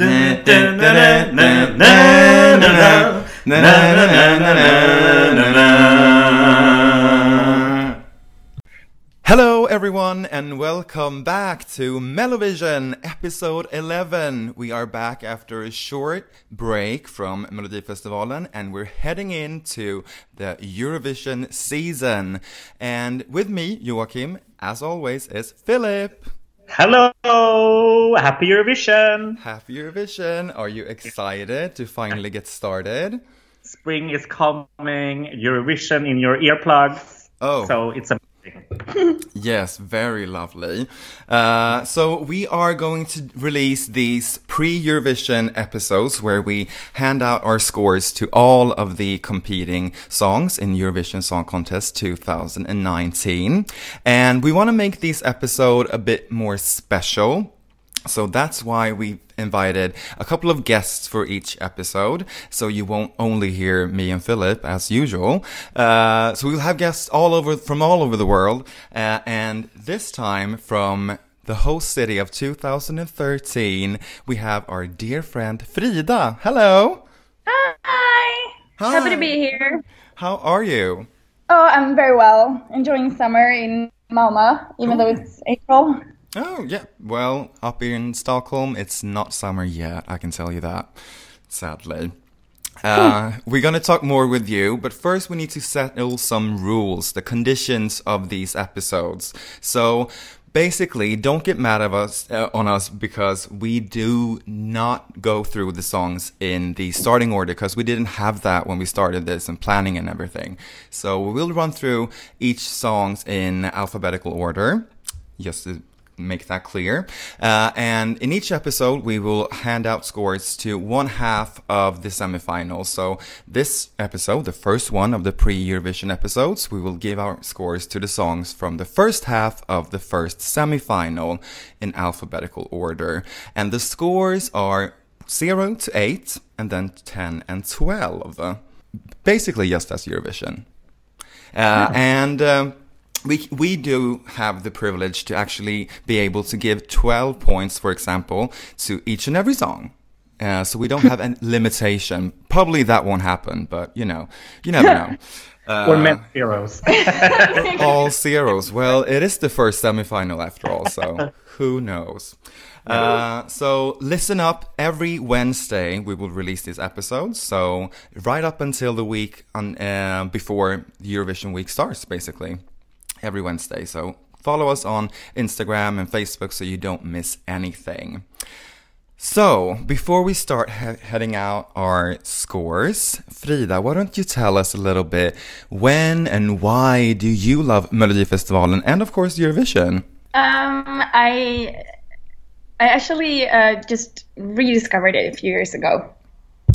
Hello everyone and welcome back to MelloVision episode 11. We are back after a short break from Melodifestivalen and we're heading into the Eurovision season. And with me, Joakim, as always, is Philip. Hello! Happy Eurovision! Happy Eurovision! Are you excited to finally get started? Spring is coming, Eurovision in your earplugs. Oh. So it's amazing. Yes, very lovely. So we are going to release these pre-Eurovision episodes where we hand out our scores to all of the competing songs in Eurovision Song Contest 2019. And we want to make this episode a bit more special. So that's why we invited a couple of guests for each episode, so you won't only hear me and Philip as usual. So we'll have guests all over the world, and this time from the host city of 2013, we have our dear friend Frida. Hello. Hi. Hi. Happy to be here. How are you? Oh, I'm very well. Enjoying summer in Malmö, even though it's April. Oh, yeah. Well, up here in Stockholm, it's not summer yet. I can tell you that, sadly. We're going to talk more with you, but first we need to settle some rules, the conditions of these episodes. So basically, don't get mad at us because we do not go through the songs in the starting order, because we didn't have that when we started this and planning and everything. So we'll run through each songs in alphabetical order. Yes, make that clear. And in each episode, we will hand out scores to one half of the semifinals. So this episode, the first one of the pre-Eurovision episodes, we will give our scores to the songs from the first half of the first semifinal in alphabetical order. And the scores are 0 to 8 and then 10 and 12. Basically, just as Eurovision. We do have the privilege to actually be able to give 12 points, for example, to each and every song. So we don't have any limitation. Probably that won't happen, but you never know. We're meant zeros. All zeros. Well, it is the first semifinal after all, so who knows? So listen up. Every Wednesday we will release these episodes. So right up until the week before Eurovision week starts, basically. Every Wednesday, so follow us on Instagram and Facebook so you don't miss anything. So, before we start heading out our scores, Frida, why don't you tell us a little bit, when and why do you love Melodifestivalen and of course Eurovision? I actually just rediscovered it a few years ago.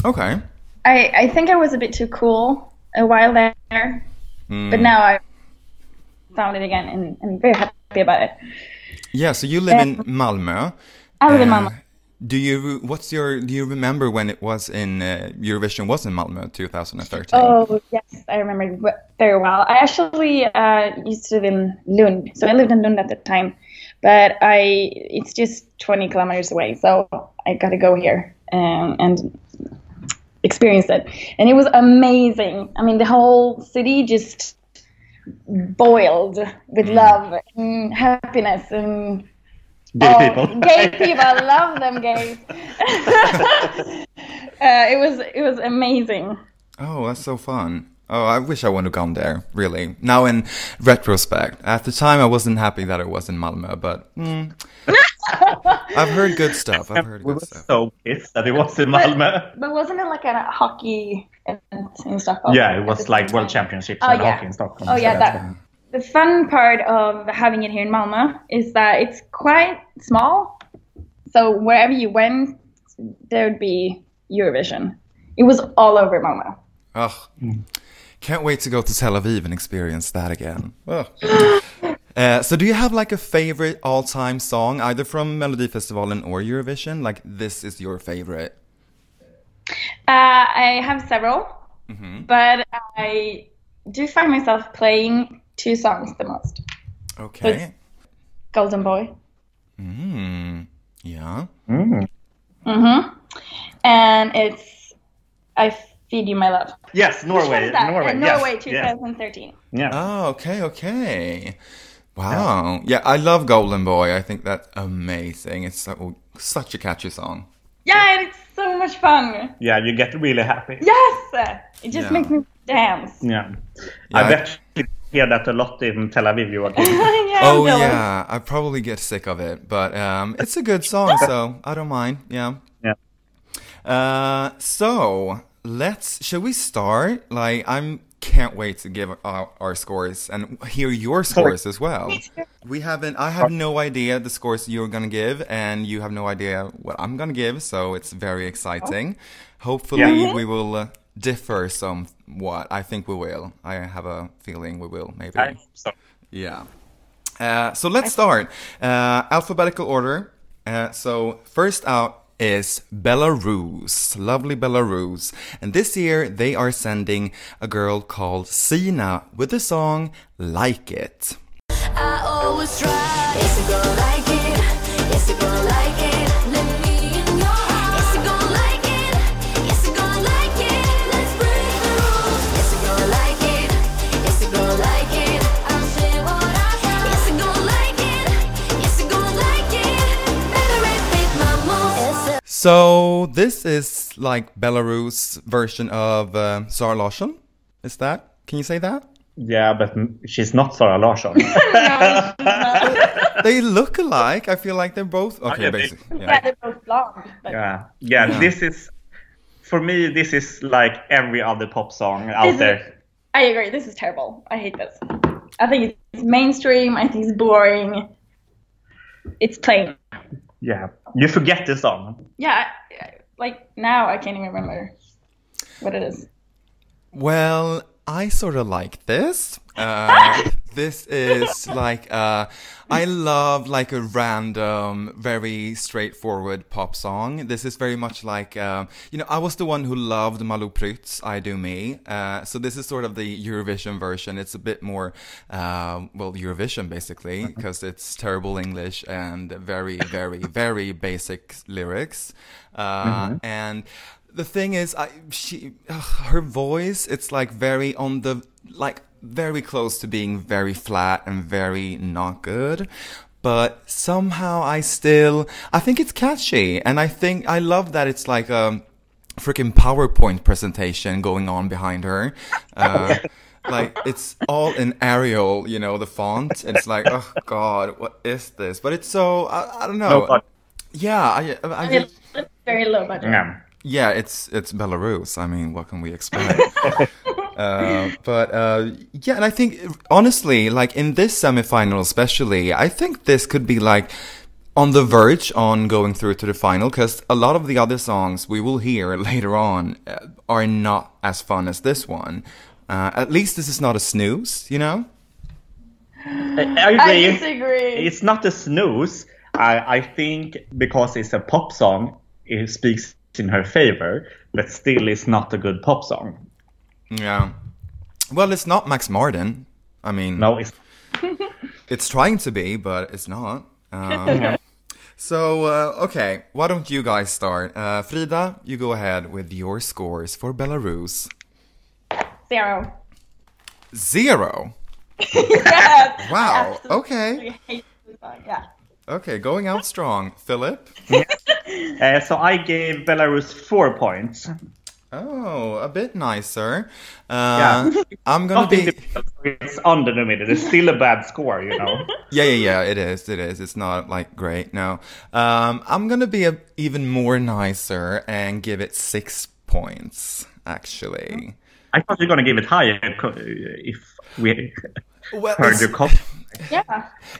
Okay. I think I was a bit too cool a while there, but now I found it again and I'm very happy about it. Yeah, so you live in Malmö. I live in Malmö. Do you remember when it was in Eurovision was in Malmö 2013? Oh, yes, I remember very well. I actually used to live in Lund. So I lived in Lund at the time, but it's just 20 kilometers away, so I got to go here and experience it. And it was amazing. I mean, the whole city just boiled with love and happiness and gay people. I love them gays. It was amazing. Oh, that's so fun. Oh, I wish I would have gone there, really. Now in retrospect, at the time I wasn't happy that it was in Malmö, but I've heard good stuff. We were so pissed that it was in Malmö. But wasn't it like a hockey event in Stockholm? Yeah, it was like World Championships hockey in Stockholm. Oh, so yeah. The fun part of having it here in Malmö is that it's quite small. So wherever you went, there would be Eurovision. It was all over Malmö. Oh, can't wait to go to Tel Aviv and experience that again. Oh. So do you have like a favorite all-time song, either from Melodifestivalen or Eurovision? Like, this is your favorite? I have several, but I do find myself playing two songs the most. Okay. So Golden Boy. Yeah. Mm-hmm. it's I Feed You My Love. Yes, Norway. Norway, yes. Norway 2013. Yeah. Oh, okay. Wow. Yeah, I love Golden Boy. I think that's amazing. It's such a catchy song. Yeah, and it's so much fun. Yeah, you get really happy. Yes! It just makes me dance. Yeah. I bet you hear that a lot in Tel Aviv, Joakim. Yeah. I probably get sick of it, but it's a good song, so I don't mind. Yeah. Should we start? I can't wait to give our scores and hear your scores as well. I have no idea the scores you're going to give, and you have no idea what I'm going to give, so it's very exciting. Hopefully we will differ somewhat. I think we will. I have a feeling we will, maybe. I hope so. Yeah. So let's start. Alphabetical order. So first out is Belarus, lovely Belarus, and this year they are sending a girl called Sina with the song Like It. I always try. It's a girl like it. It's a girl like it. Let me in your heart. It's a girl like it. It's a girl like it. Let's break the rules. It's a girl like it. It's a girl like it. I'll say what I have. It's a girl like it. It's a girl like it. Better repeat my moves. So this is like Belarus version of Zara Larsson. Is that? Can you say that? Yeah, but she's not Zara Larsson. No, she's not. They look alike. I feel like they're both basically. Yeah, they're both blonde. Yeah. This is for me. This is like every other pop song out there. I agree. This is terrible. I hate this. I think it's mainstream. I think it's boring. It's plain. Yeah, you forget the song. Yeah, now I can't even remember what it is. Well, I sort of like this. This is I love a random, very straightforward pop song. This is very much I was the one who loved Malu Pritz, I Do Me. So this is sort of the Eurovision version. It's a bit more, Eurovision basically, because it's terrible English and very, very, very basic lyrics. And the thing is, her voice, it's very on the, very close to being very flat and very not good. But somehow I think it's catchy. And I think, I love that it's a freaking PowerPoint presentation going on behind her. It's all in Arial, the font. It's oh God, what is this? But it's so, I don't know. No, it's very low budget. Yeah. Yeah, it's Belarus. I mean, what can we expect? And I think, honestly, in this semifinal especially, I think this could be on the verge on going through to the final, because a lot of the other songs we will hear later on are not as fun as this one. At least this is not a snooze, you know? I disagree. It's not a snooze. I think because it's a pop song, it speaks in her favor, but still it's not a good pop song. Yeah. Well, it's not Max Martin. I mean... No, it's... It's trying to be, but it's not. Okay, why don't you guys start? Frida, you go ahead with your scores for Belarus. 0. 0? Yes! Wow, absolutely. Okay. I hate this song, yeah. Okay, going out strong. Philip? So I gave Belarus 4 points. Oh, a bit nicer. I'm going to be... It's undernominated. It's still a bad score, Yeah, it is. It is. It's not, great, no. I'm going to be even more nicer and give it 6 points, actually. I thought you were going to give it higher if we... Well,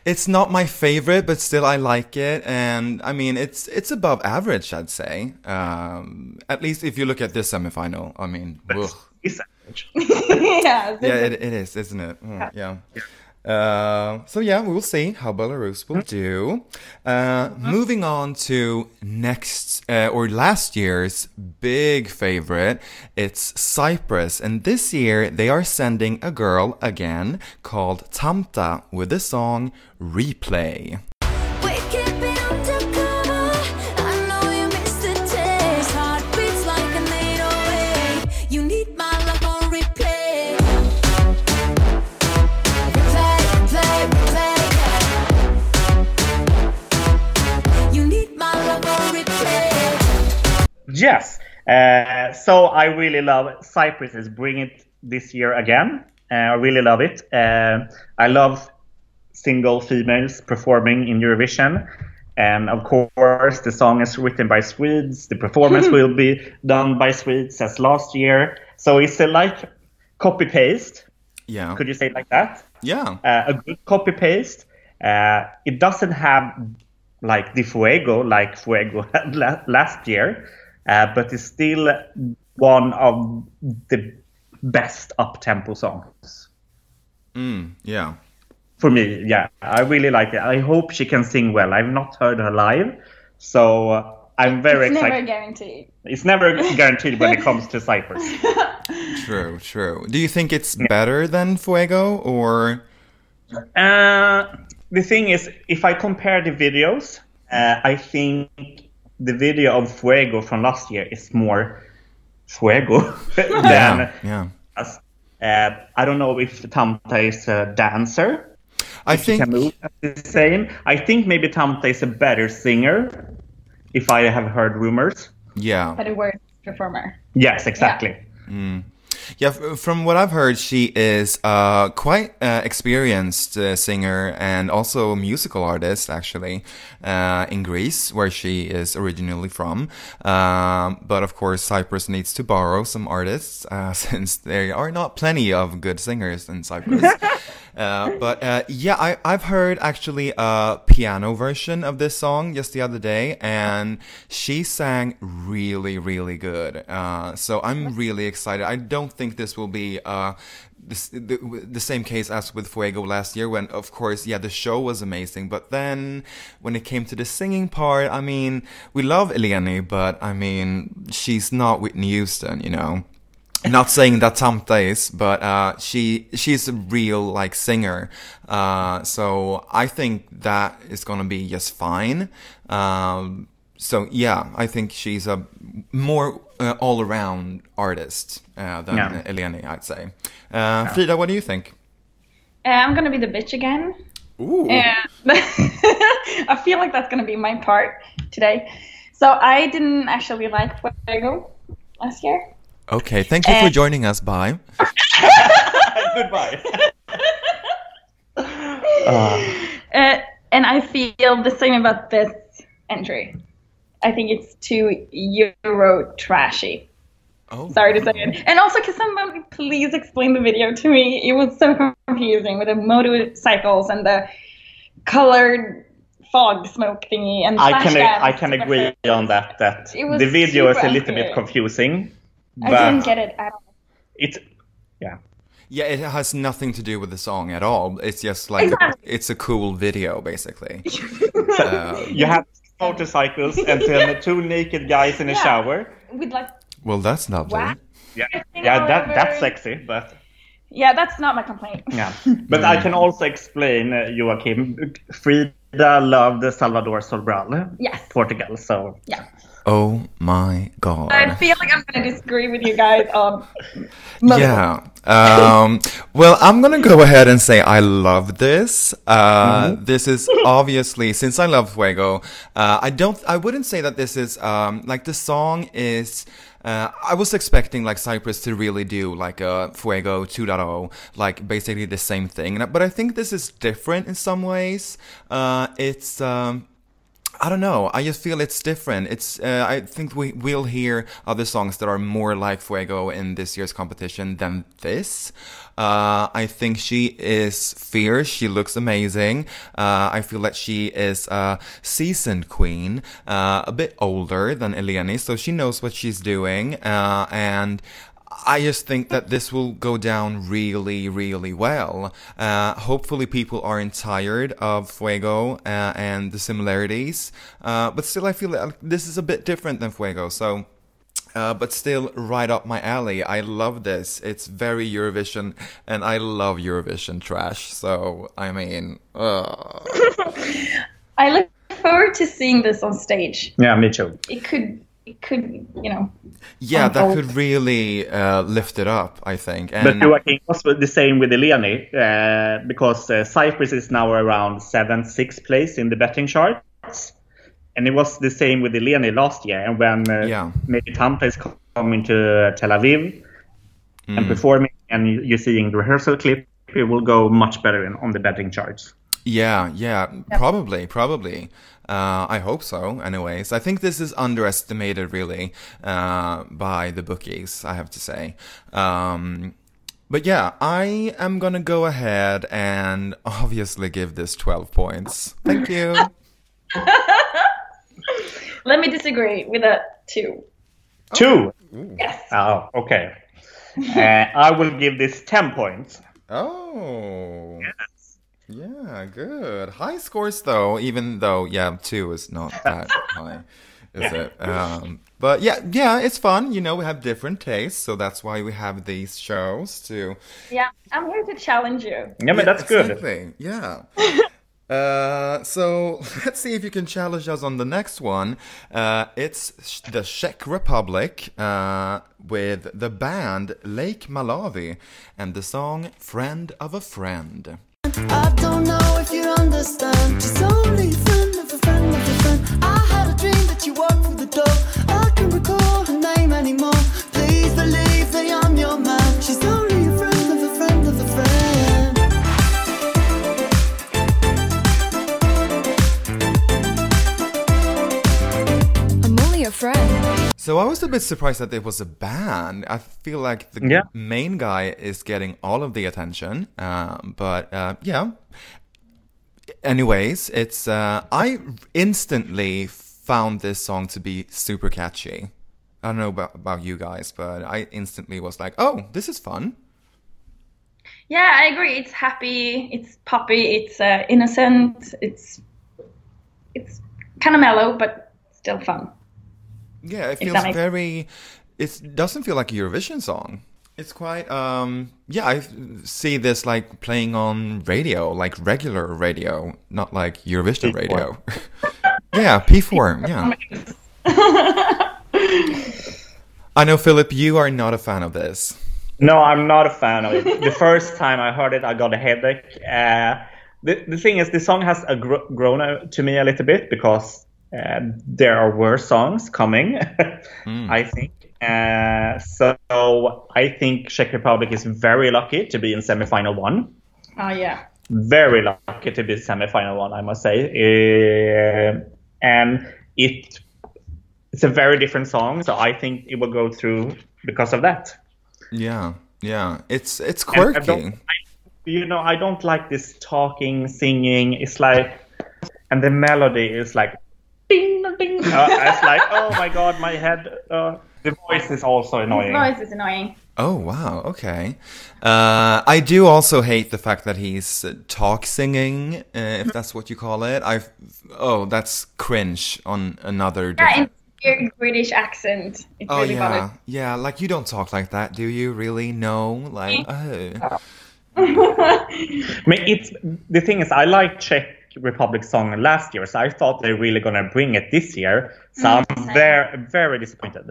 it's not my favorite, but still I like it, and I mean it's above average, I'd say. At least if you look at this semifinal, I mean, it's average. It is, isn't it? Yeah. We will see how Belarus will do. Moving on to next or last year's big favorite, it's Cyprus, and this year they are sending a girl again called Tamta with the song Replay. Yes. So I really love Cyprus is Bring It this year again. I really love it. I love single females performing in Eurovision. And of course, the song is written by Swedes. The performance will be done by Swedes as last year. So it's a, like, copy-paste. Yeah. Could you say it like that? Yeah. A good copy-paste. It doesn't have, like, the Fuego, like Fuego had last year. But it's still one of the best up-tempo songs. Mm, yeah. For me, yeah, I really like it. I hope she can sing well. I've not heard her live, so I'm very excited. It's never guaranteed. It's never guaranteed when it comes to Cyprus. True, true. Do you think it's better than Fuego, or...? The thing is, if I compare the videos, I think the video of Fuego from last year is more Fuego than us. I don't know if Tamta is a dancer. I think the same. I think maybe Tamta is a better singer, if I have heard rumors. Yeah. But a worse performer. Yes, exactly. Yeah. Mm. Yeah, from what I've heard, she is quite experienced singer and also musical artist, actually, in Greece, where she is originally from. But of course, Cyprus needs to borrow some artists, since there are not plenty of good singers in Cyprus. Yeah, I've heard actually a piano version of this song just the other day, and she sang really, really good. So I'm really excited. I don't think this will be the same case as with Fuego last year, when, of course, yeah, the show was amazing. But then when it came to the singing part, I mean, we love Eleni, but I mean, she's not Whitney Houston, you know. Not saying that Tamta is, but she's a real, like, singer. So I think that is going to be just fine. So, yeah, I think she's a more all-around artist than Eleni, I'd say. Frida, what do you think? I'm going to be the bitch again. Ooh. I feel like that's going to be my part today. So I didn't actually like Fuego last year. Okay, thank you for joining us. Bye. Goodbye. And I feel the same about this entry. I think it's too Euro trashy. Oh, sorry to say it. And also, can someone please explain the video to me? It was so confusing with the motorcycles and the colored fog smoke thingy. And I can agree on that. The video is a little bit confusing. But I didn't get it at all. It has nothing to do with the song at all. It's just like it's a cool video, basically. You have motorcycles and two naked guys in a shower. With like, well, that's lovely. Wow. Yeah, that's sexy, but yeah, that's not my complaint. Yeah, but I can also explain, Joakim. Frida loved Salvador Sobral, Portugal. So yeah. Oh my God. I feel like I'm going to disagree with you guys on well, I'm going to go ahead and say I love this. This is obviously, since I love Fuego, I wouldn't say that this is, like, the song is... I was expecting, like, Cyprus to really do, like, a Fuego 2.0, like, basically the same thing. But I think this is different in some ways. It's... I don't know. I just feel it's different. It's I think we will hear other songs that are more like Fuego in this year's competition than this. I think she is fierce. She looks amazing. I feel that she is a seasoned queen, a bit older than Eleni, so she knows what she's doing. And I just think that this will go down really, really well. Hopefully people aren't tired of Fuego and the similarities. But still, I feel like this is a bit different than Fuego. So, but still right up my alley. I love this. It's very Eurovision, and I love Eurovision trash. So, I mean... I look forward to seeing this on stage. Yeah, me too. It could, you know... Yeah, unfold. That could really lift it up, I think. And... But Joakim was the same with Eleni, because Cyprus is now around 7th, 6th place in the betting charts. And it was the same with Eleni last year. And when maybe Tamta is coming to Tel Aviv and performing, and you're seeing the rehearsal clip, it will go much better on the betting charts. Probably. I hope so, anyways. I think this is underestimated, really, by the bookies, I have to say. But yeah, I am going to go ahead and obviously give this 12 points. Thank you. Let me disagree with that, 2. 2? Oh. Yes. Oh, okay. I will give this 10 points. Oh. Yes. Yeah, good. High scores, though, even though, 2 is not that high, is it? But yeah, it's fun. You know, we have different tastes, so that's why we have these shows to... Yeah, I'm here to challenge you. Yeah, but that's good. Yeah. So let's see if you can challenge us on the next one. It's the Czech Republic with the band Lake Malawi and the song Friend of a Friend. I don't know if you understand, she's only a friend of a friend of a friend. I had a dream that you walked through the door. I can't recall her name anymore. Please believe that I'm your man. She's only a friend of a friend of a friend. So I was a bit surprised that it was a band. I feel like the main guy is getting all of the attention. Anyways, it's I instantly found this song to be super catchy. I don't know about you guys, but I instantly was like, oh, this is fun. Yeah, I agree. It's happy. It's poppy. It's innocent. It's kind of mellow, but still fun. Yeah, it feels very... It doesn't feel like a Eurovision song. It's quite... I see this like playing on radio, like regular radio, not like Eurovision P4. Radio. Yeah, P4, yeah. I know, Philip, you are not a fan of this. No, I'm not a fan of it. The first time I heard it, I got a headache. The thing is, the song has grown to me a little bit because... there are worse songs coming, I think. So I think Czech Republic is very lucky to be in semifinal 1. Oh, yeah. Very lucky to be semifinal 1, I must say. And it's a very different song, so I think it will go through because of that. Yeah. It's quirky. I don't like this talking, singing. It's like, and the melody is like, ding. It's like, oh my god, my head. The voice is also annoying. Oh, wow. Okay. I do also hate the fact that he's talk singing, if that's what you call it. That's cringe on another... Yeah, in British accent. It's really bothered. Yeah, like you don't talk like that, do you? Really? No? Like, oh. I mean, the thing is, I like Czech Republic song last year, so I thought they're really gonna bring it this year, so I'm very disappointed.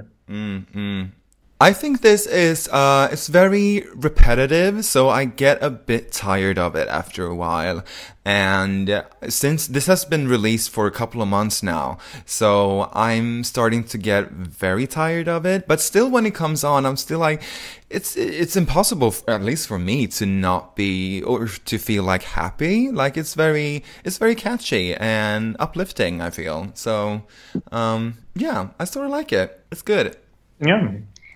I think this is it's very repetitive, so I get a bit tired of it after a while, and since this has been released for a couple of months now, so I'm starting to get very tired of it. But still, when it comes on, I'm still like, it's impossible, at least for me, to not be or to feel like happy. Like it's very catchy and uplifting, I feel. So I sort of like it. It's good. Yeah,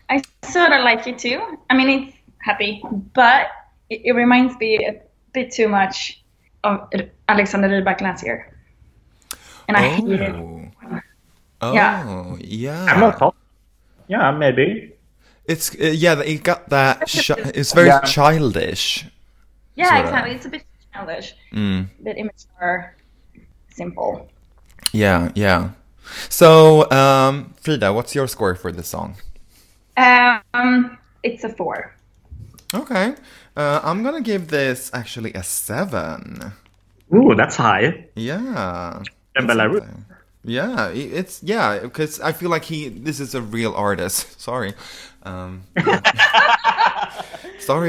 I sort of like it too. I mean, it's happy, but it reminds me a bit too much of Alexander Rybak last year, and I hate it. Oh, yeah. I'm not hot. Yeah, maybe. It's it got that. It's very childish. Yeah, sorta. Exactly. It's a bit childish, a bit immature, simple. Yeah. So, Frida, what's your score for this song? It's a 4. Okay. I'm going to give this actually a 7. Ooh, that's high. Yeah. Yeah, it's because I feel like this is a real artist. Sorry. Sorry,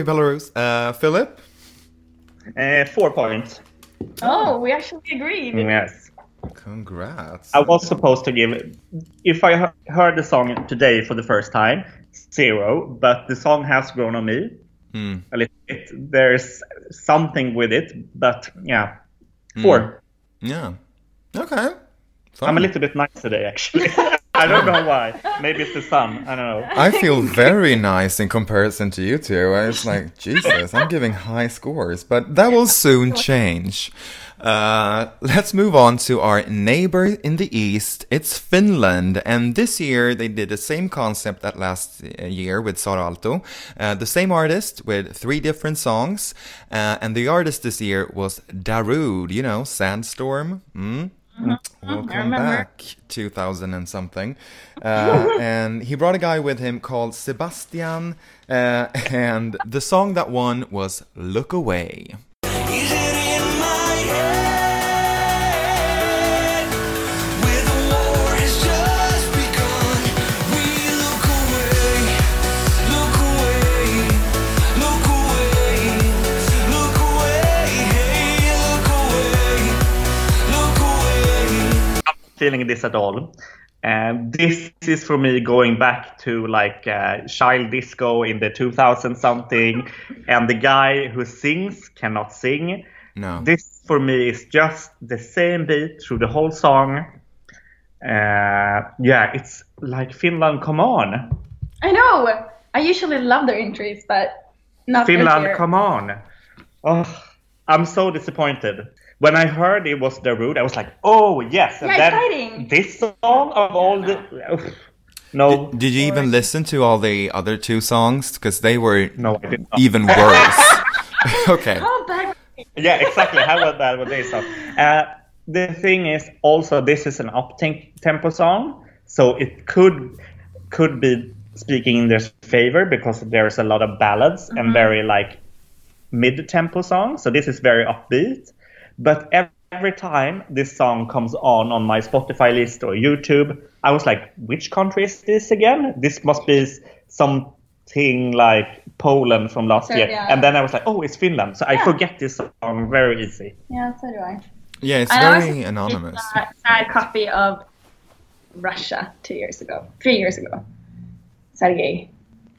Belarus. Philip? 4 points. Oh, we actually agreed. Yes. Congrats. I was supposed to give, if I heard the song today for the first time, 0, but the song has grown on me a little bit. There's something with it, but yeah, 4. Yeah. Okay. Fine. I'm a little bit nice today, actually. I don't know why. Maybe it's the sun. I don't know. I feel very nice in comparison to you two. I was like, Jesus, I'm giving high scores. But that will soon change. Let's move on to our neighbor in the east. It's Finland. And this year they did the same concept that last year with Saralto. The same artist with 3 different songs. And the artist this year was Darude. You know, Sandstorm. Welcome back, 2000 and something. And he brought a guy with him called Sebastian. And the song that won was Look Away. Feeling this at all. This is for me going back to like child disco in the 2000 something, and the guy who sings cannot sing. No. This for me is just the same beat through the whole song. Yeah, it's like Finland, come on. I know. I usually love their entries, but not Finland, come on. Oh, I'm so disappointed. When I heard it was Darude, I was like, oh, yes. And yeah, exciting. This song of all the... No. Did you even listen to all the other 2 songs? Because they were even worse. Okay. Oh, yeah, exactly. How about that with this song? The thing is, also, this is an up-tempo song. So it could be speaking in their favor because there's a lot of ballads and very, like, mid-tempo songs. So this is very upbeat. But every time this song comes on my Spotify list or YouTube, I was like, which country is this again? This must be something like Poland from last year. Yeah. And then I was like, oh, it's Finland. So I forget this song very easy. Yeah, so do I. Yeah, it's very anonymous. I had a copy of Russia 3 years ago. Sergei.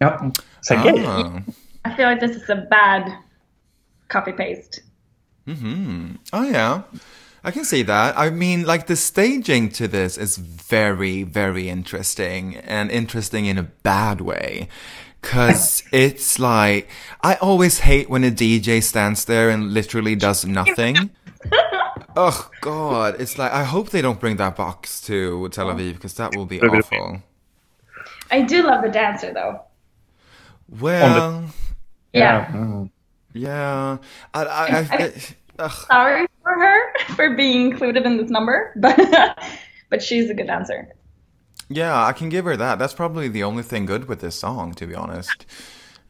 Yep. Sergei. Oh. I feel like this is a bad copy-paste. Mm-hmm. Oh, yeah. I can see that. I mean, like, the staging to this is very, very interesting, and interesting in a bad way. Because it's like, I always hate when a DJ stands there and literally does nothing. Oh, God. It's like, I hope they don't bring that box to Tel Aviv, because that will be awful. I do love the dancer, though. Well... Yeah, I sorry for her for being included in this number, but she's a good dancer. Yeah, I can give her that. That's probably the only thing good with this song, to be honest.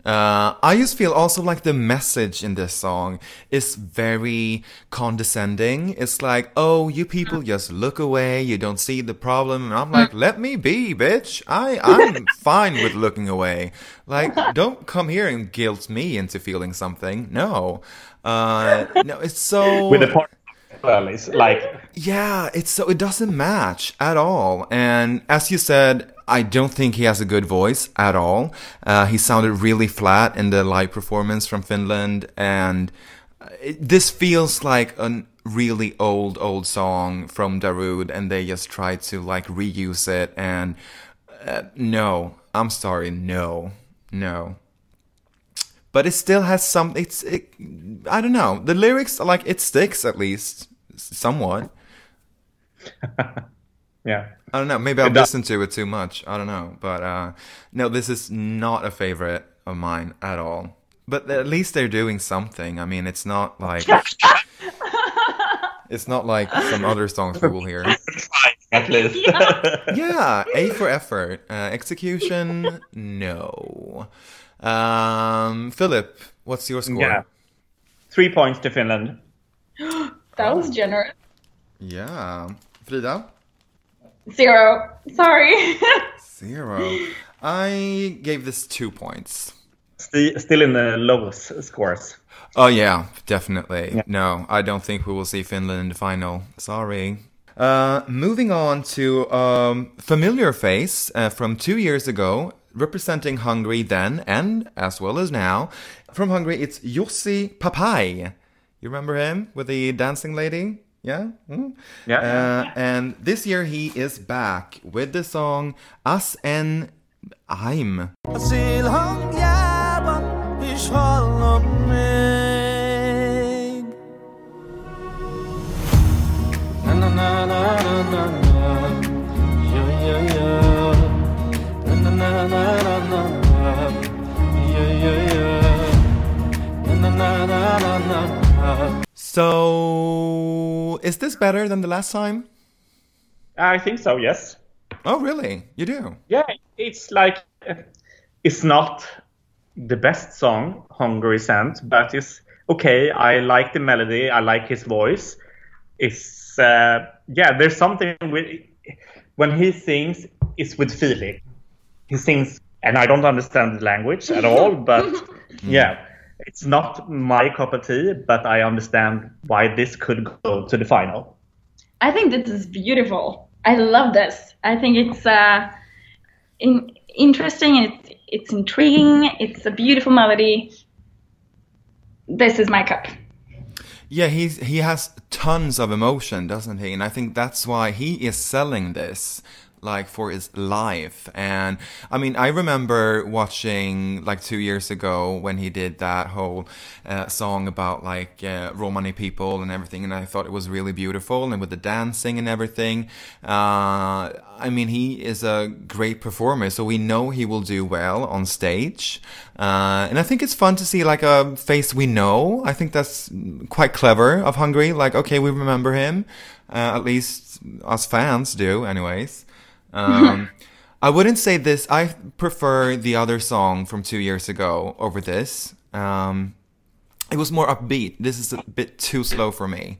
I just feel also like the message in this song is very condescending. It's like, oh, you people just look away. You don't see the problem. And I'm like, let me be, bitch. I'm fine with looking away. Like, don't come here and guilt me into feeling something. No. No, it's so... With the it's like... Yeah, it's so... It doesn't match at all. And as you said... I don't think he has a good voice at all. He sounded really flat in the live performance from Finland. And this feels like a really old song from Darude. And they just tried to, like, reuse it. And no, I'm sorry. No. But it still has some... I don't know. The lyrics, like, it sticks at least somewhat. Yeah. I don't know. Maybe I've listened to it too much. I don't know. But no, this is not a favorite of mine at all. But at least they're doing something. I mean, it's not like... It's not like some other songs we will hear. At least. Yeah. A for effort. Execution, no. Philip, what's your score? Yeah. 3 points to Finland. That was generous. Yeah. Frida? 0. Sorry. 0. I gave this 2 points. Still in the lowest scores. Oh, yeah, definitely. Yeah. No, I don't think we will see Finland in the final. Sorry. Moving on to familiar face from 2 years ago, representing Hungary then and as well as now. From Hungary, it's József Papai. You remember him with the dancing lady? Yeah? Mm? Yeah. And this year he is back with the song As en Aim. So, is this better than the last time? I think so, yes. Oh, really? You do? Yeah, it's like, it's not the best song Hungary sent, but it's okay. I like the melody. I like his voice. It's, there's something with, when he sings, it's with feeling. He sings, and I don't understand the language at all, but yeah. It's not my cup of tea, but I understand why this could go to the final. I think this is beautiful. I love this. I think it's interesting. It's intriguing. It's a beautiful melody. This is my cup. Yeah, he has tons of emotion, doesn't he? And I think that's why he is selling this. Like for his life. And I mean, I remember watching like 2 years ago when he did that whole song about like Romani people and everything, and I thought it was really beautiful, and with the dancing and everything. I mean, he is a great performer, so we know he will do well on stage. And I think it's fun to see like a face we know. I think that's quite clever of Hungary. Like, okay, we remember him. At least us fans do, anyways. I wouldn't say this. I prefer the other song from 2 years ago over this. It was more upbeat. This is a bit too slow for me,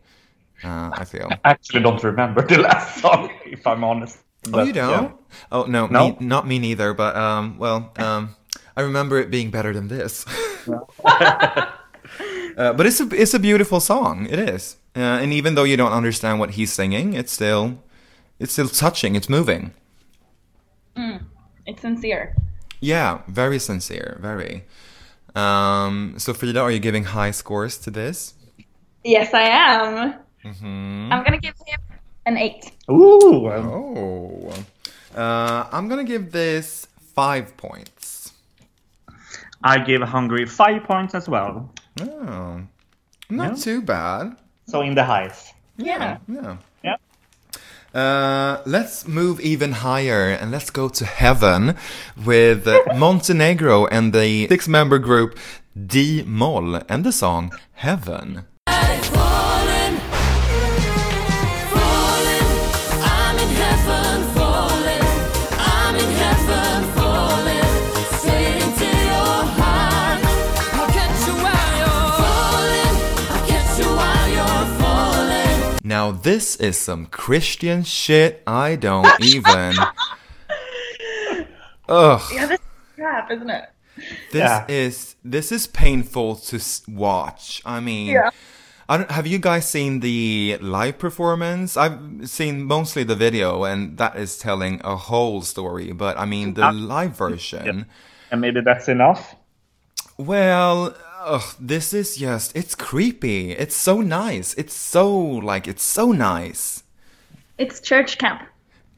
I feel. I actually don't remember the last song, if I'm honest. But, oh, you don't? Yeah. Oh, no? Not me neither. But, I remember it being better than this. But it's a beautiful song. It is. And even though you don't understand what he's singing, it's still touching. It's moving. It's sincere. Yeah, very sincere, very. So Frida, are you giving high scores to this? Yes, I am. Mm-hmm. I'm gonna give him an 8. Ooh. Oh. I'm gonna give this 5 points. I give Hungary 5 points as well. Oh, not too bad. So in the highs. Yeah. Let's move even higher and let's go to heaven with Montenegro and the 6-member group D-Moll and the song Heaven. Now this is some Christian shit. I don't even. Ugh. Yeah, this is crap, isn't it? This is painful to watch. I mean, have you guys seen the live performance? I've seen mostly the video, and that is telling a whole story. But I mean, the live version. Yeah. And maybe that's enough. Well. Ugh, this is just, it's creepy. It's so nice. It's so nice. It's church camp.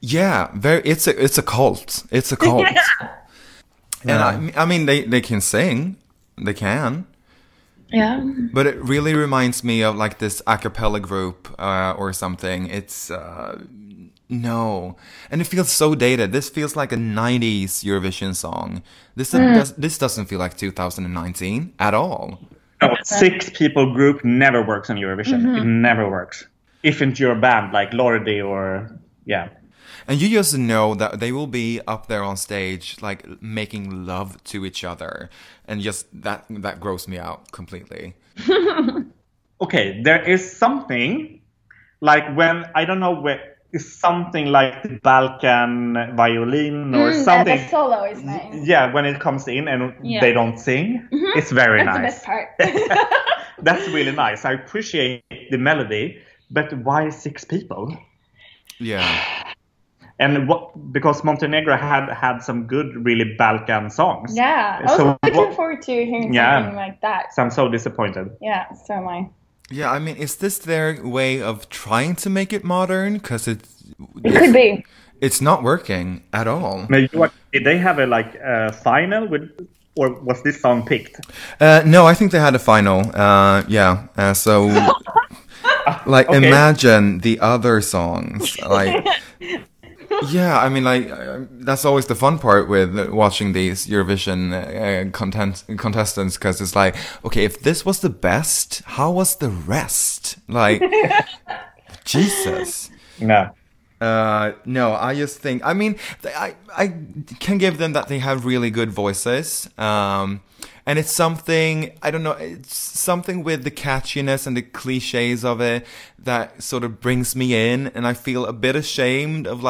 Yeah, it's a cult. It's a cult. Yeah. And I mean, they can sing. They can. Yeah. But it really reminds me of like this a cappella group or something. It's, no. And it feels so dated. This feels like a 90s Eurovision song. This doesn't feel like 2019 at all. No, 6-people group never works on Eurovision. Mm-hmm. It never works. If into your band, like Lordi or... Yeah. And you just know that they will be up there on stage, like, making love to each other. And just that grossed me out completely. Okay, there is something, like when... I don't know where... Is something like the Balkan violin or something. Yeah, the solo is nice. Yeah, when it comes in and they don't sing, it's very nice. That's the best part. That's really nice. I appreciate the melody, but why 6 people? Yeah. And what, because Montenegro had some good, really Balkan songs. Yeah, I was looking forward to hearing something like that. So I'm so disappointed. Yeah, so am I. Yeah, I mean, is this their way of trying to make it modern? Because it could be. It's not working at all. Did they have a final with, or was this song picked? No, I think they had a final. Okay. Imagine the other songs. Yeah, I mean, that's always the fun part with watching these Eurovision contestants, because it's like, okay, if this was the best, how was the rest? Jesus. No. No, I just think, I mean, I can give them that they have really good voices. And it's something, I don't know, it's something with the catchiness and the cliches of it that sort of brings me in. And I feel a bit ashamed of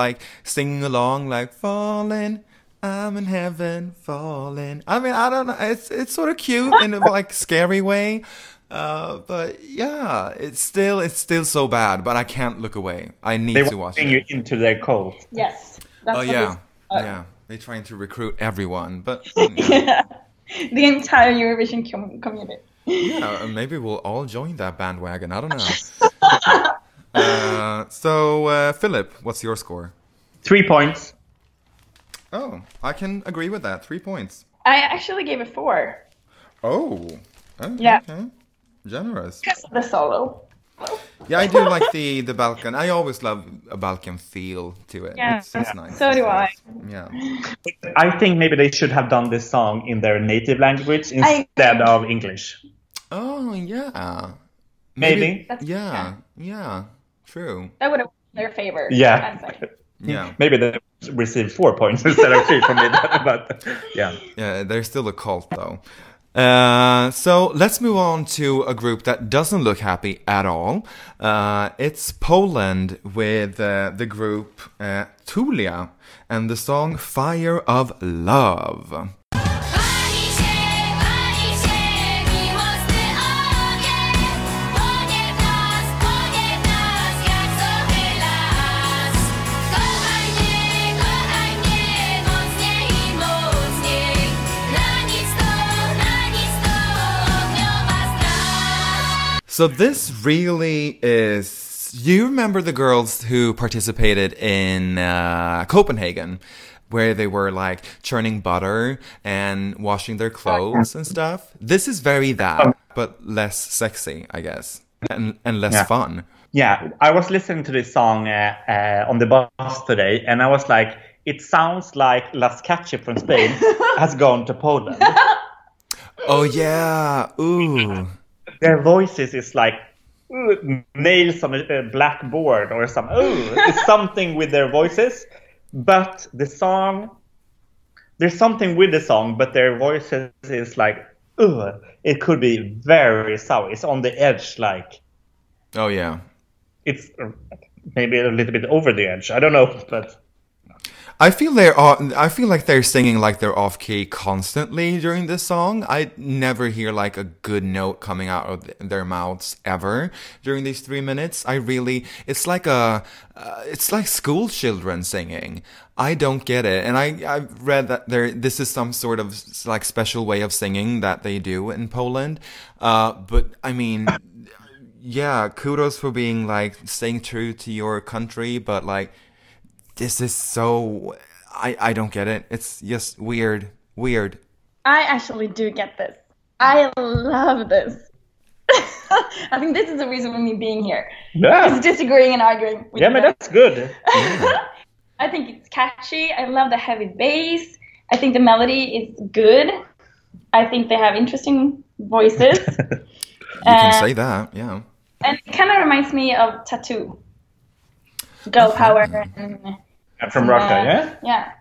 singing along, falling, I'm in heaven, falling. I mean, I don't know, it's sort of cute in a scary way. But yeah, it's still so bad, but I can't look away. I need to watch it. They want to bring you into their cult. Yes. That's yeah. They're trying to recruit everyone, but... Yeah. The entire Eurovision community. Yeah, maybe we'll all join that bandwagon. I don't know. So, Philip, what's your score? 3 points. Oh, I can agree with that. 3 points. I actually gave it 4. Oh. Yeah. Okay. Generous. Because of the solo. Yeah, I do like the Balkan. I always love a Balkan feel to it. Yeah, it's nice. So do I. Yeah. I think maybe they should have done this song in their native language instead of English. Oh, yeah. Maybe. Yeah. True. That would have been their favor. Yeah. Yeah. Maybe they received 4 points instead of 3 from me. But yeah. Yeah, they're still a cult though. So let's move on to a group that doesn't look happy at all. It's Poland with the group Tulia and the song Fire of Love. So this really is... You remember the girls who participated in Copenhagen, where they were churning butter and washing their clothes and stuff? This is very that, but less sexy, I guess, and less fun. Yeah, I was listening to this song on the bus today, and I was like, it sounds like Laskatchi from Spain has gone to Poland. Oh, yeah. Ooh. Their voices is nails on a blackboard or something. It's something with their voices. But the song, there's something with the song, but their voices is it could be very sour. It's on the edge, Oh, yeah. It's maybe a little bit over the edge. I don't know, but... I feel like they're singing they're off key constantly during this song. I never hear a good note coming out of their mouths ever during these 3 minutes. It's it's like school children singing. I don't get it. And I've read that this is some sort of special way of singing that they do in Poland. But I mean, yeah, kudos for being staying true to your country, but this is so... I don't get it. It's just weird. I actually do get this. I love this. I think this is the reason for me being here. Yeah. Just disagreeing and arguing. But that's good. Yeah. I think it's catchy. I love the heavy bass. I think the melody is good. I think they have interesting voices. You can say that, yeah. And it kind of reminds me of Tattoo. Girl power and from Russia, yeah? Yeah.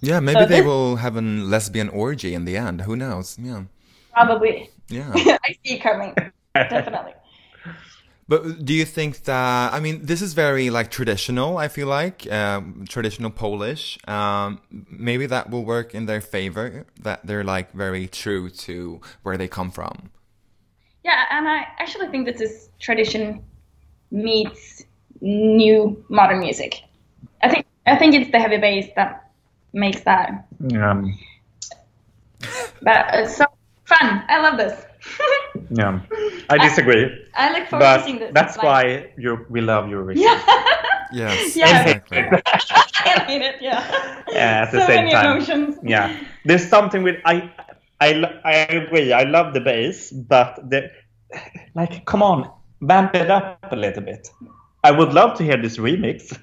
Yeah, maybe they will have a lesbian orgy in the end. Who knows? Yeah. Probably. Yeah. I see it coming. Definitely. But do you think that, I mean, this is very traditional, I feel traditional Polish. Maybe that will work in their favor, that they're very true to where they come from. Yeah, and I actually think this is tradition meets new modern music. I think it's the heavy bass that makes that. Yeah. But it's so fun. I love this. Yeah, I disagree. I look forward to seeing this. That's why we love Eurovision. Yeah. Yes, yeah, exactly. I hate it. Yeah. Yeah, at the same time. Emotions. Yeah, there's something with I agree. I love the bass, but come on, vamp it up a little bit. I would love to hear this remix.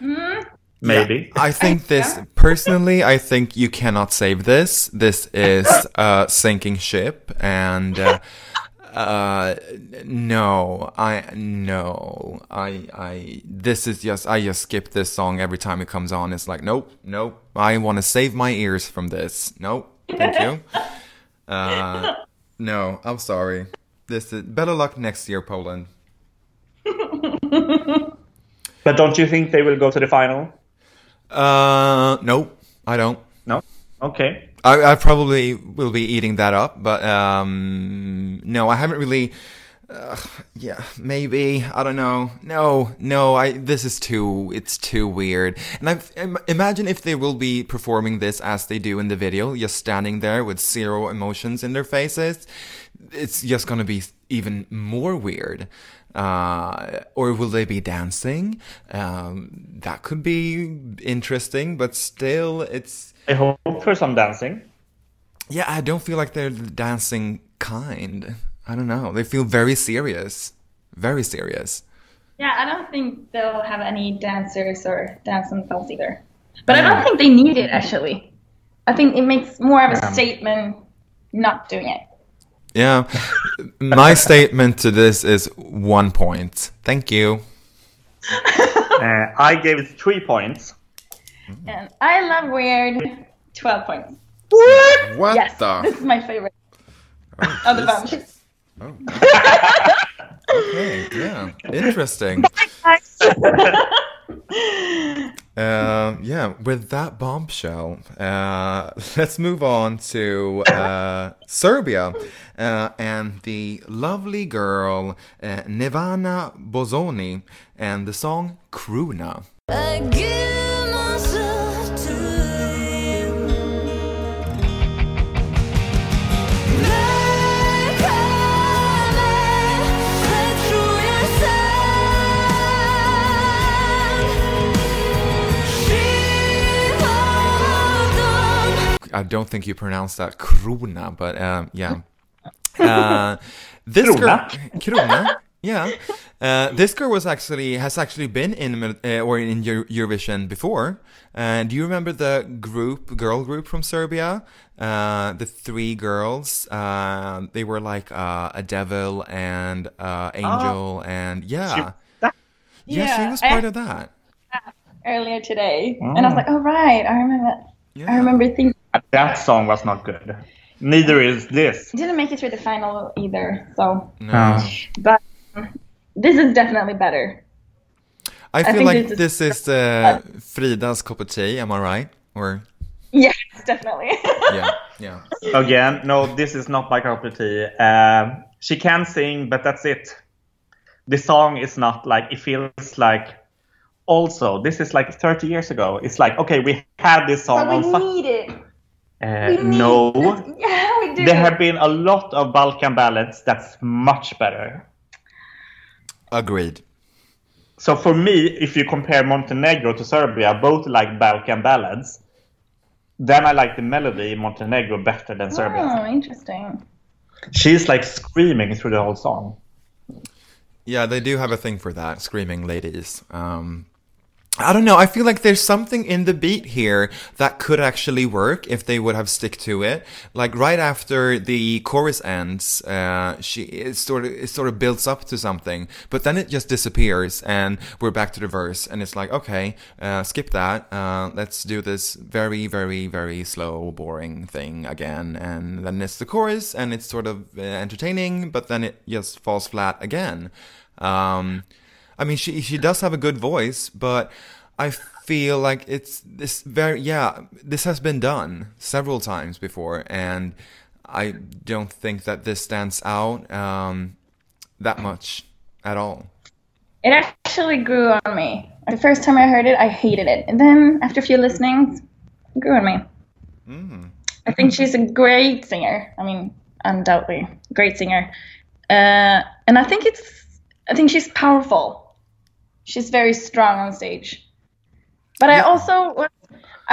Mm-hmm. Maybe. Yeah, I think this, personally, I think you cannot save this. This is a sinking ship, and I just skip this song every time it comes on. It's like, nope, I want to save my ears from this. Nope, thank you. No, I'm sorry. This is better luck next year, Poland. But don't you think they will go to the final? No, I don't. No? Okay. I probably will be eating that up, but no, I haven't really... yeah, maybe. I don't know. No, it's too weird. And imagine if they will be performing this as they do in the video, just standing there with zero emotions in their faces. It's just going to be even more weird. Or will they be dancing? That could be interesting, but still it's... I hope for some dancing. Yeah, I don't feel like they're the dancing kind. I don't know. They feel very serious. Very serious. Yeah, I don't think they'll have any dancers or dance themselves either. But I don't think they need it, actually. I think it makes more of a statement not doing it. Yeah. My statement to this is 1 point. Thank you. I gave it 3 points. And I love weird. 12 points. What? Yes, this is my favorite of the bunch. Oh. Okay, yeah. Interesting. Yeah, with that bombshell, let's move on to Serbia and the lovely girl Nevana Bozoni and the song Kruna. I don't think you pronounce that Kruna, but yeah. This girl, Kruna, yeah. This girl has actually been in Eurovision before. Do you remember the girl group from Serbia? The three girls. They were like a devil and angel, and yeah. She was part of that earlier today, and I was like, oh right, I remember that. Yeah. I remember thinking that song was not good. Neither is this. Didn't make it through the final either. So no. But this is definitely better. I feel like this is Frida's cup of tea. Am I right? Or yes, definitely. yeah. Again, no, this is not my cup of tea. She can sing, but that's it. The song is not like it feels like. Also, this is like 30 years ago. It's like, okay, we had this song but on... we need it. No. Yeah, we do. There have been a lot of Balkan ballads that's much better. Agreed. So for me, if you compare Montenegro to Serbia, both like Balkan ballads, then I like the melody in Montenegro better than Serbia. Oh, interesting. She's like screaming through the whole song. Yeah, they do have a thing for that, screaming ladies. I don't know. I feel like there's something in the beat here that could actually work if they would have stick to it. Like right after the chorus ends, it sort of builds up to something, but then it just disappears and we're back to the verse. And it's like, okay, skip that. Let's do this very, very, very slow, boring thing again. And then it's the chorus and it's sort of entertaining, but then it just falls flat again. I mean, she does have a good voice, but I feel like it's this has been done several times before, and I don't think that this stands out that much at all. It actually grew on me. The first time I heard it, I hated it. And then, after a few listenings, it grew on me. Mm. I think she's a great singer. I mean, undoubtedly, great singer. And I think she's powerful. She's very strong on stage. But yeah. I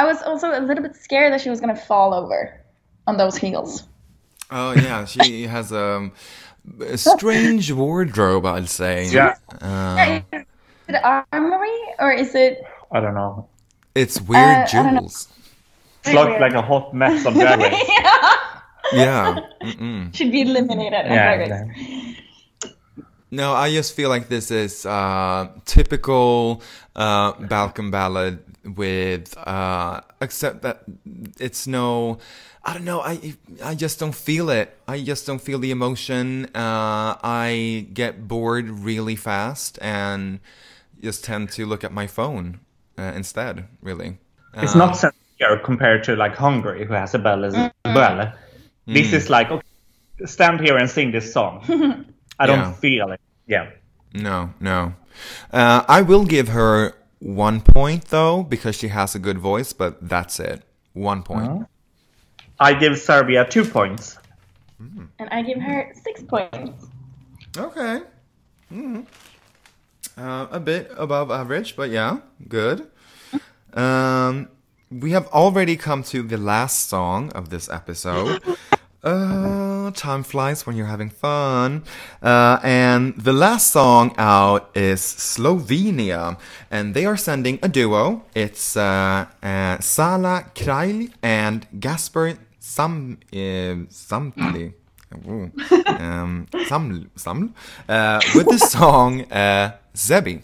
was also a little bit scared that she was going to fall over on those heels. Oh, yeah. She has a strange wardrobe, I'd say. Yeah. Is it armory or is it... I don't know. It's weird jewels. It looks like a hot mess on Drag Race. Yeah. Mm-mm. Should be eliminated on Drag Race. No, I just feel like this is typical Balkan ballad with, except that it's no, I don't know, I just don't feel it. I just don't feel the emotion. I get bored really fast and just tend to look at my phone instead, really. It's not sincere compared to like Hungary, who has a ballad. Mm-hmm. This is like, okay, stand here and sing this song. I don't feel it. Yeah. No. I will give her 1 point, though, because she has a good voice, but that's it. 1 point. Oh. I give Serbia 2 points. Mm. And I give her 6 points. Okay. Mm. A bit above average, but yeah, good. We have already come to the last song of this episode. Time flies when you're having fun. And the last song out is Slovenia. And they are sending a duo. It's Sala Kralj and Gasper Samli. With the song Zebi.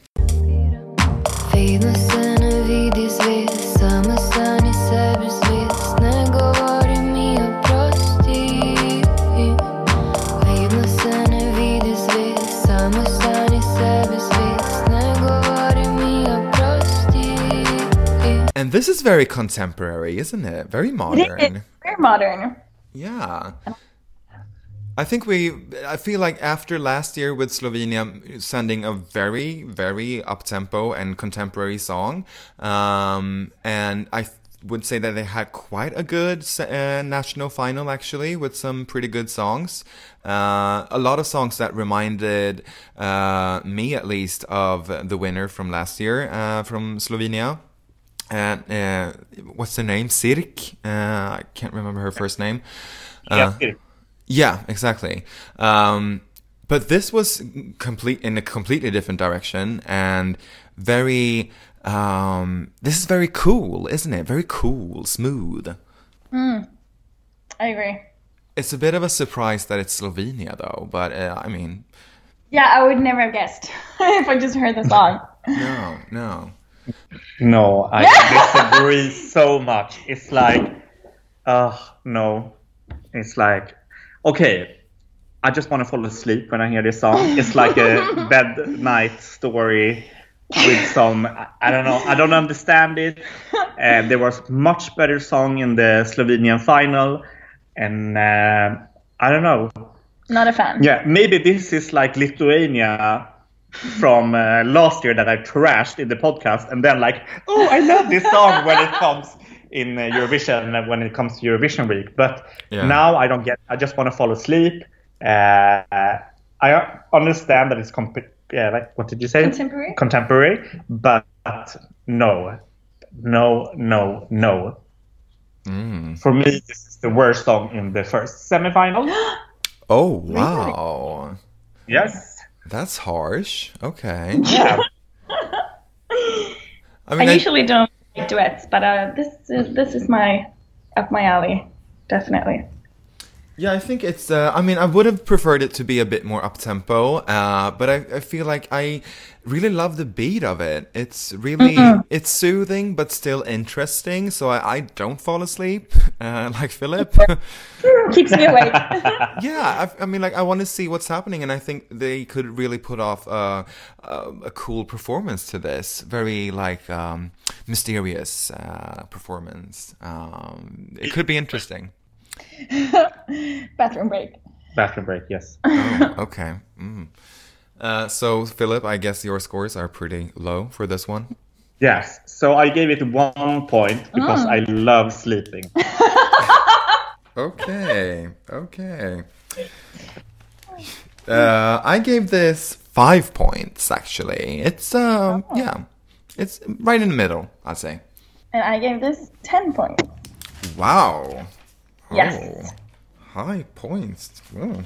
And this is very contemporary, isn't it? Very modern. It is very modern. Yeah. I feel like after last year with Slovenia sending a very, very up-tempo and contemporary song, and I would say that they had quite a good national final, actually, with some pretty good songs. A lot of songs that reminded me, at least, of the winner from last year from Slovenia. And what's her name? Sirk? I can't remember her first name. Yeah, exactly. But this was in a completely different direction and very. This is very cool, isn't it? Very cool, smooth. Mm, I agree. It's a bit of a surprise that it's Slovenia, though. But I mean, yeah, I would never have guessed if I just heard the song. No, I disagree so much. It's like, no. It's like, okay, I just want to fall asleep when I hear this song. It's like a bed night story with some, I don't know, I don't understand it. And there was much better song in the Slovenian final. And I don't know. Not a fan. Yeah, maybe this is like Lithuania from last year that I trashed in the podcast, and then like, oh, I love this song when it comes in Eurovision, when it comes to Eurovision week. But now I don't get. I just want to fall asleep. I understand that it's like, what did you say? Contemporary, but no. Mm. For me, this is the worst song in the first semifinal. Oh wow! Yes. That's harsh. Okay. Yeah. I usually don't like duets, but this is my up my alley, definitely. Yeah, I think it's. I mean, I would have preferred it to be a bit more up tempo, but I feel like I really love the beat of it. It's really it's soothing but still interesting, so I don't fall asleep like Philip. Keeps me awake. Yeah, I mean, like I want to see what's happening, and I think they could really put off a cool performance to this. Very like mysterious performance. It could be interesting. Bathroom break. Yes. Oh, okay. Mm. So, Philip, I guess your scores are pretty low for this one. Yes. So I gave it 1 point because I love sleeping. Okay. I gave this 5 points, actually. It's, yeah, it's right in the middle, I'd say. And I gave this 10 points. Wow. Yes. Oh, high points. Oh,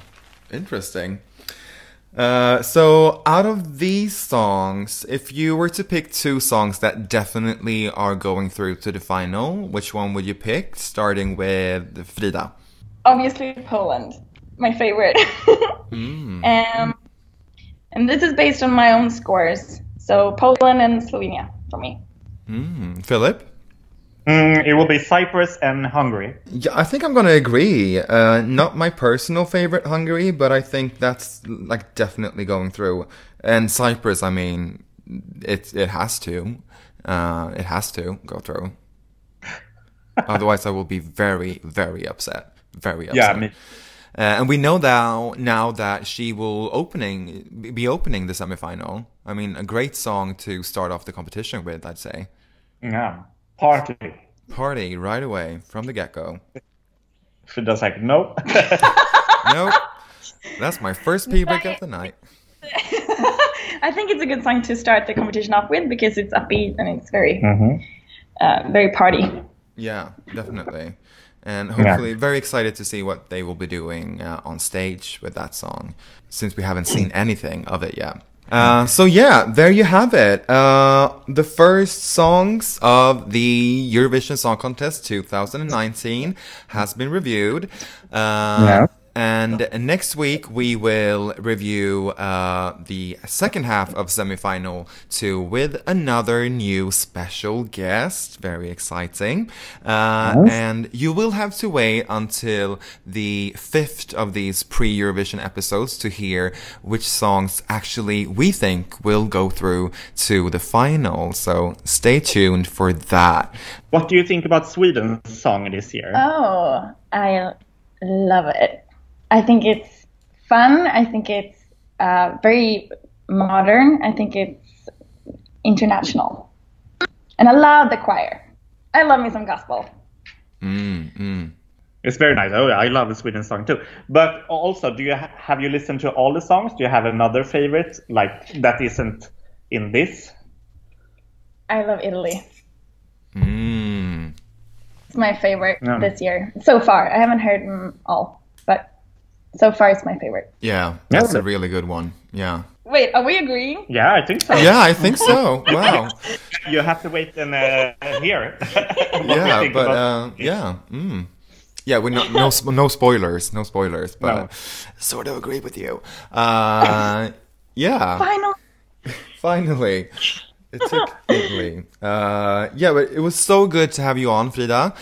interesting. So out of these songs, if you were to pick two songs that definitely are going through to the final, which one would you pick, starting with Frida? Obviously Poland, my favorite. And this is based on my own scores, so Poland and Slovenia for me. Philip? It will be Cyprus and Hungary. Yeah, I think I'm going to agree. Not my personal favorite, Hungary, but I think that's like definitely going through. And Cyprus, I mean, it has to go through. Otherwise, I will be very, very upset. Very upset. Yeah, me. And we know now that she will be opening the semifinal. I mean, a great song to start off the competition with, I'd say. Yeah. Party right away from the get-go. Frida's like, nope. Nope. That's my first pee break of the night. I think it's a good song to start the competition off with because it's upbeat and it's very, very party. Yeah, definitely. And hopefully very excited to see what they will be doing on stage with that song, since we haven't seen anything of it yet. So yeah, there you have it. The first songs of the Eurovision Song Contest 2019 has been reviewed. And next week we will review the second half of semifinal 2 with another new special guest. Very exciting. And you will have to wait until the 5th of these pre-Eurovision episodes to hear which songs actually we think will go through to the final. So stay tuned for that. What do you think about Sweden's song this year? Oh, I love it. I think it's fun. I think it's very modern. I think it's international. And I love the choir. I love me some gospel. It's very nice. Oh, yeah, I love the Sweden song too. But also, do you have you listened to all the songs? Do you have another favorite like that isn't in this? I love Italy. It's my favorite this year so far. I haven't heard them all. So far, it's my favorite. Yeah, that's a really good one. Yeah. Wait, are we agreeing? Yeah, I think so. Yeah, I think so. Wow. You have to wait and hear. Yeah, but yeah. Yeah, we no spoilers. No spoilers, but sort of agree with you. Yeah. Finally. It took Italy. Yeah, but it was so good to have you on, Frida.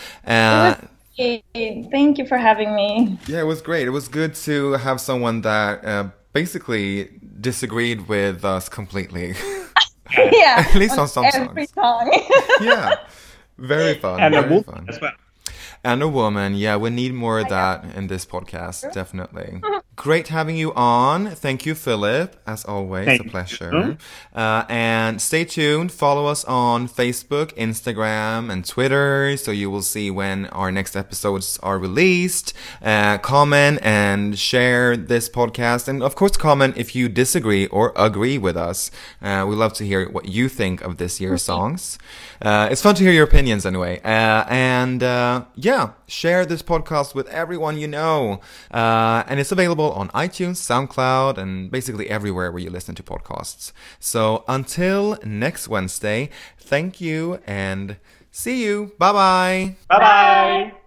Thank you for having me. Yeah, it was great. It was good to have someone that basically disagreed with us completely. Yeah. At least on some songs. Yeah. Very fun. And a woman as well. And a woman. Yeah, we need more of that in this podcast, definitely. Great having you on. Thank you, Philip. As always, a pleasure. And stay tuned. Follow us on Facebook, Instagram, and Twitter, so you will see when our next episodes are released. Comment and share this podcast. And, of course, comment if you disagree or agree with us. We love to hear what you think of this year's songs. It's fun to hear your opinions anyway. Yeah, share this podcast with everyone you know. And it's available on iTunes, SoundCloud, and basically everywhere where you listen to podcasts. So until next Wednesday, thank you and see you. Bye-bye. Bye-bye.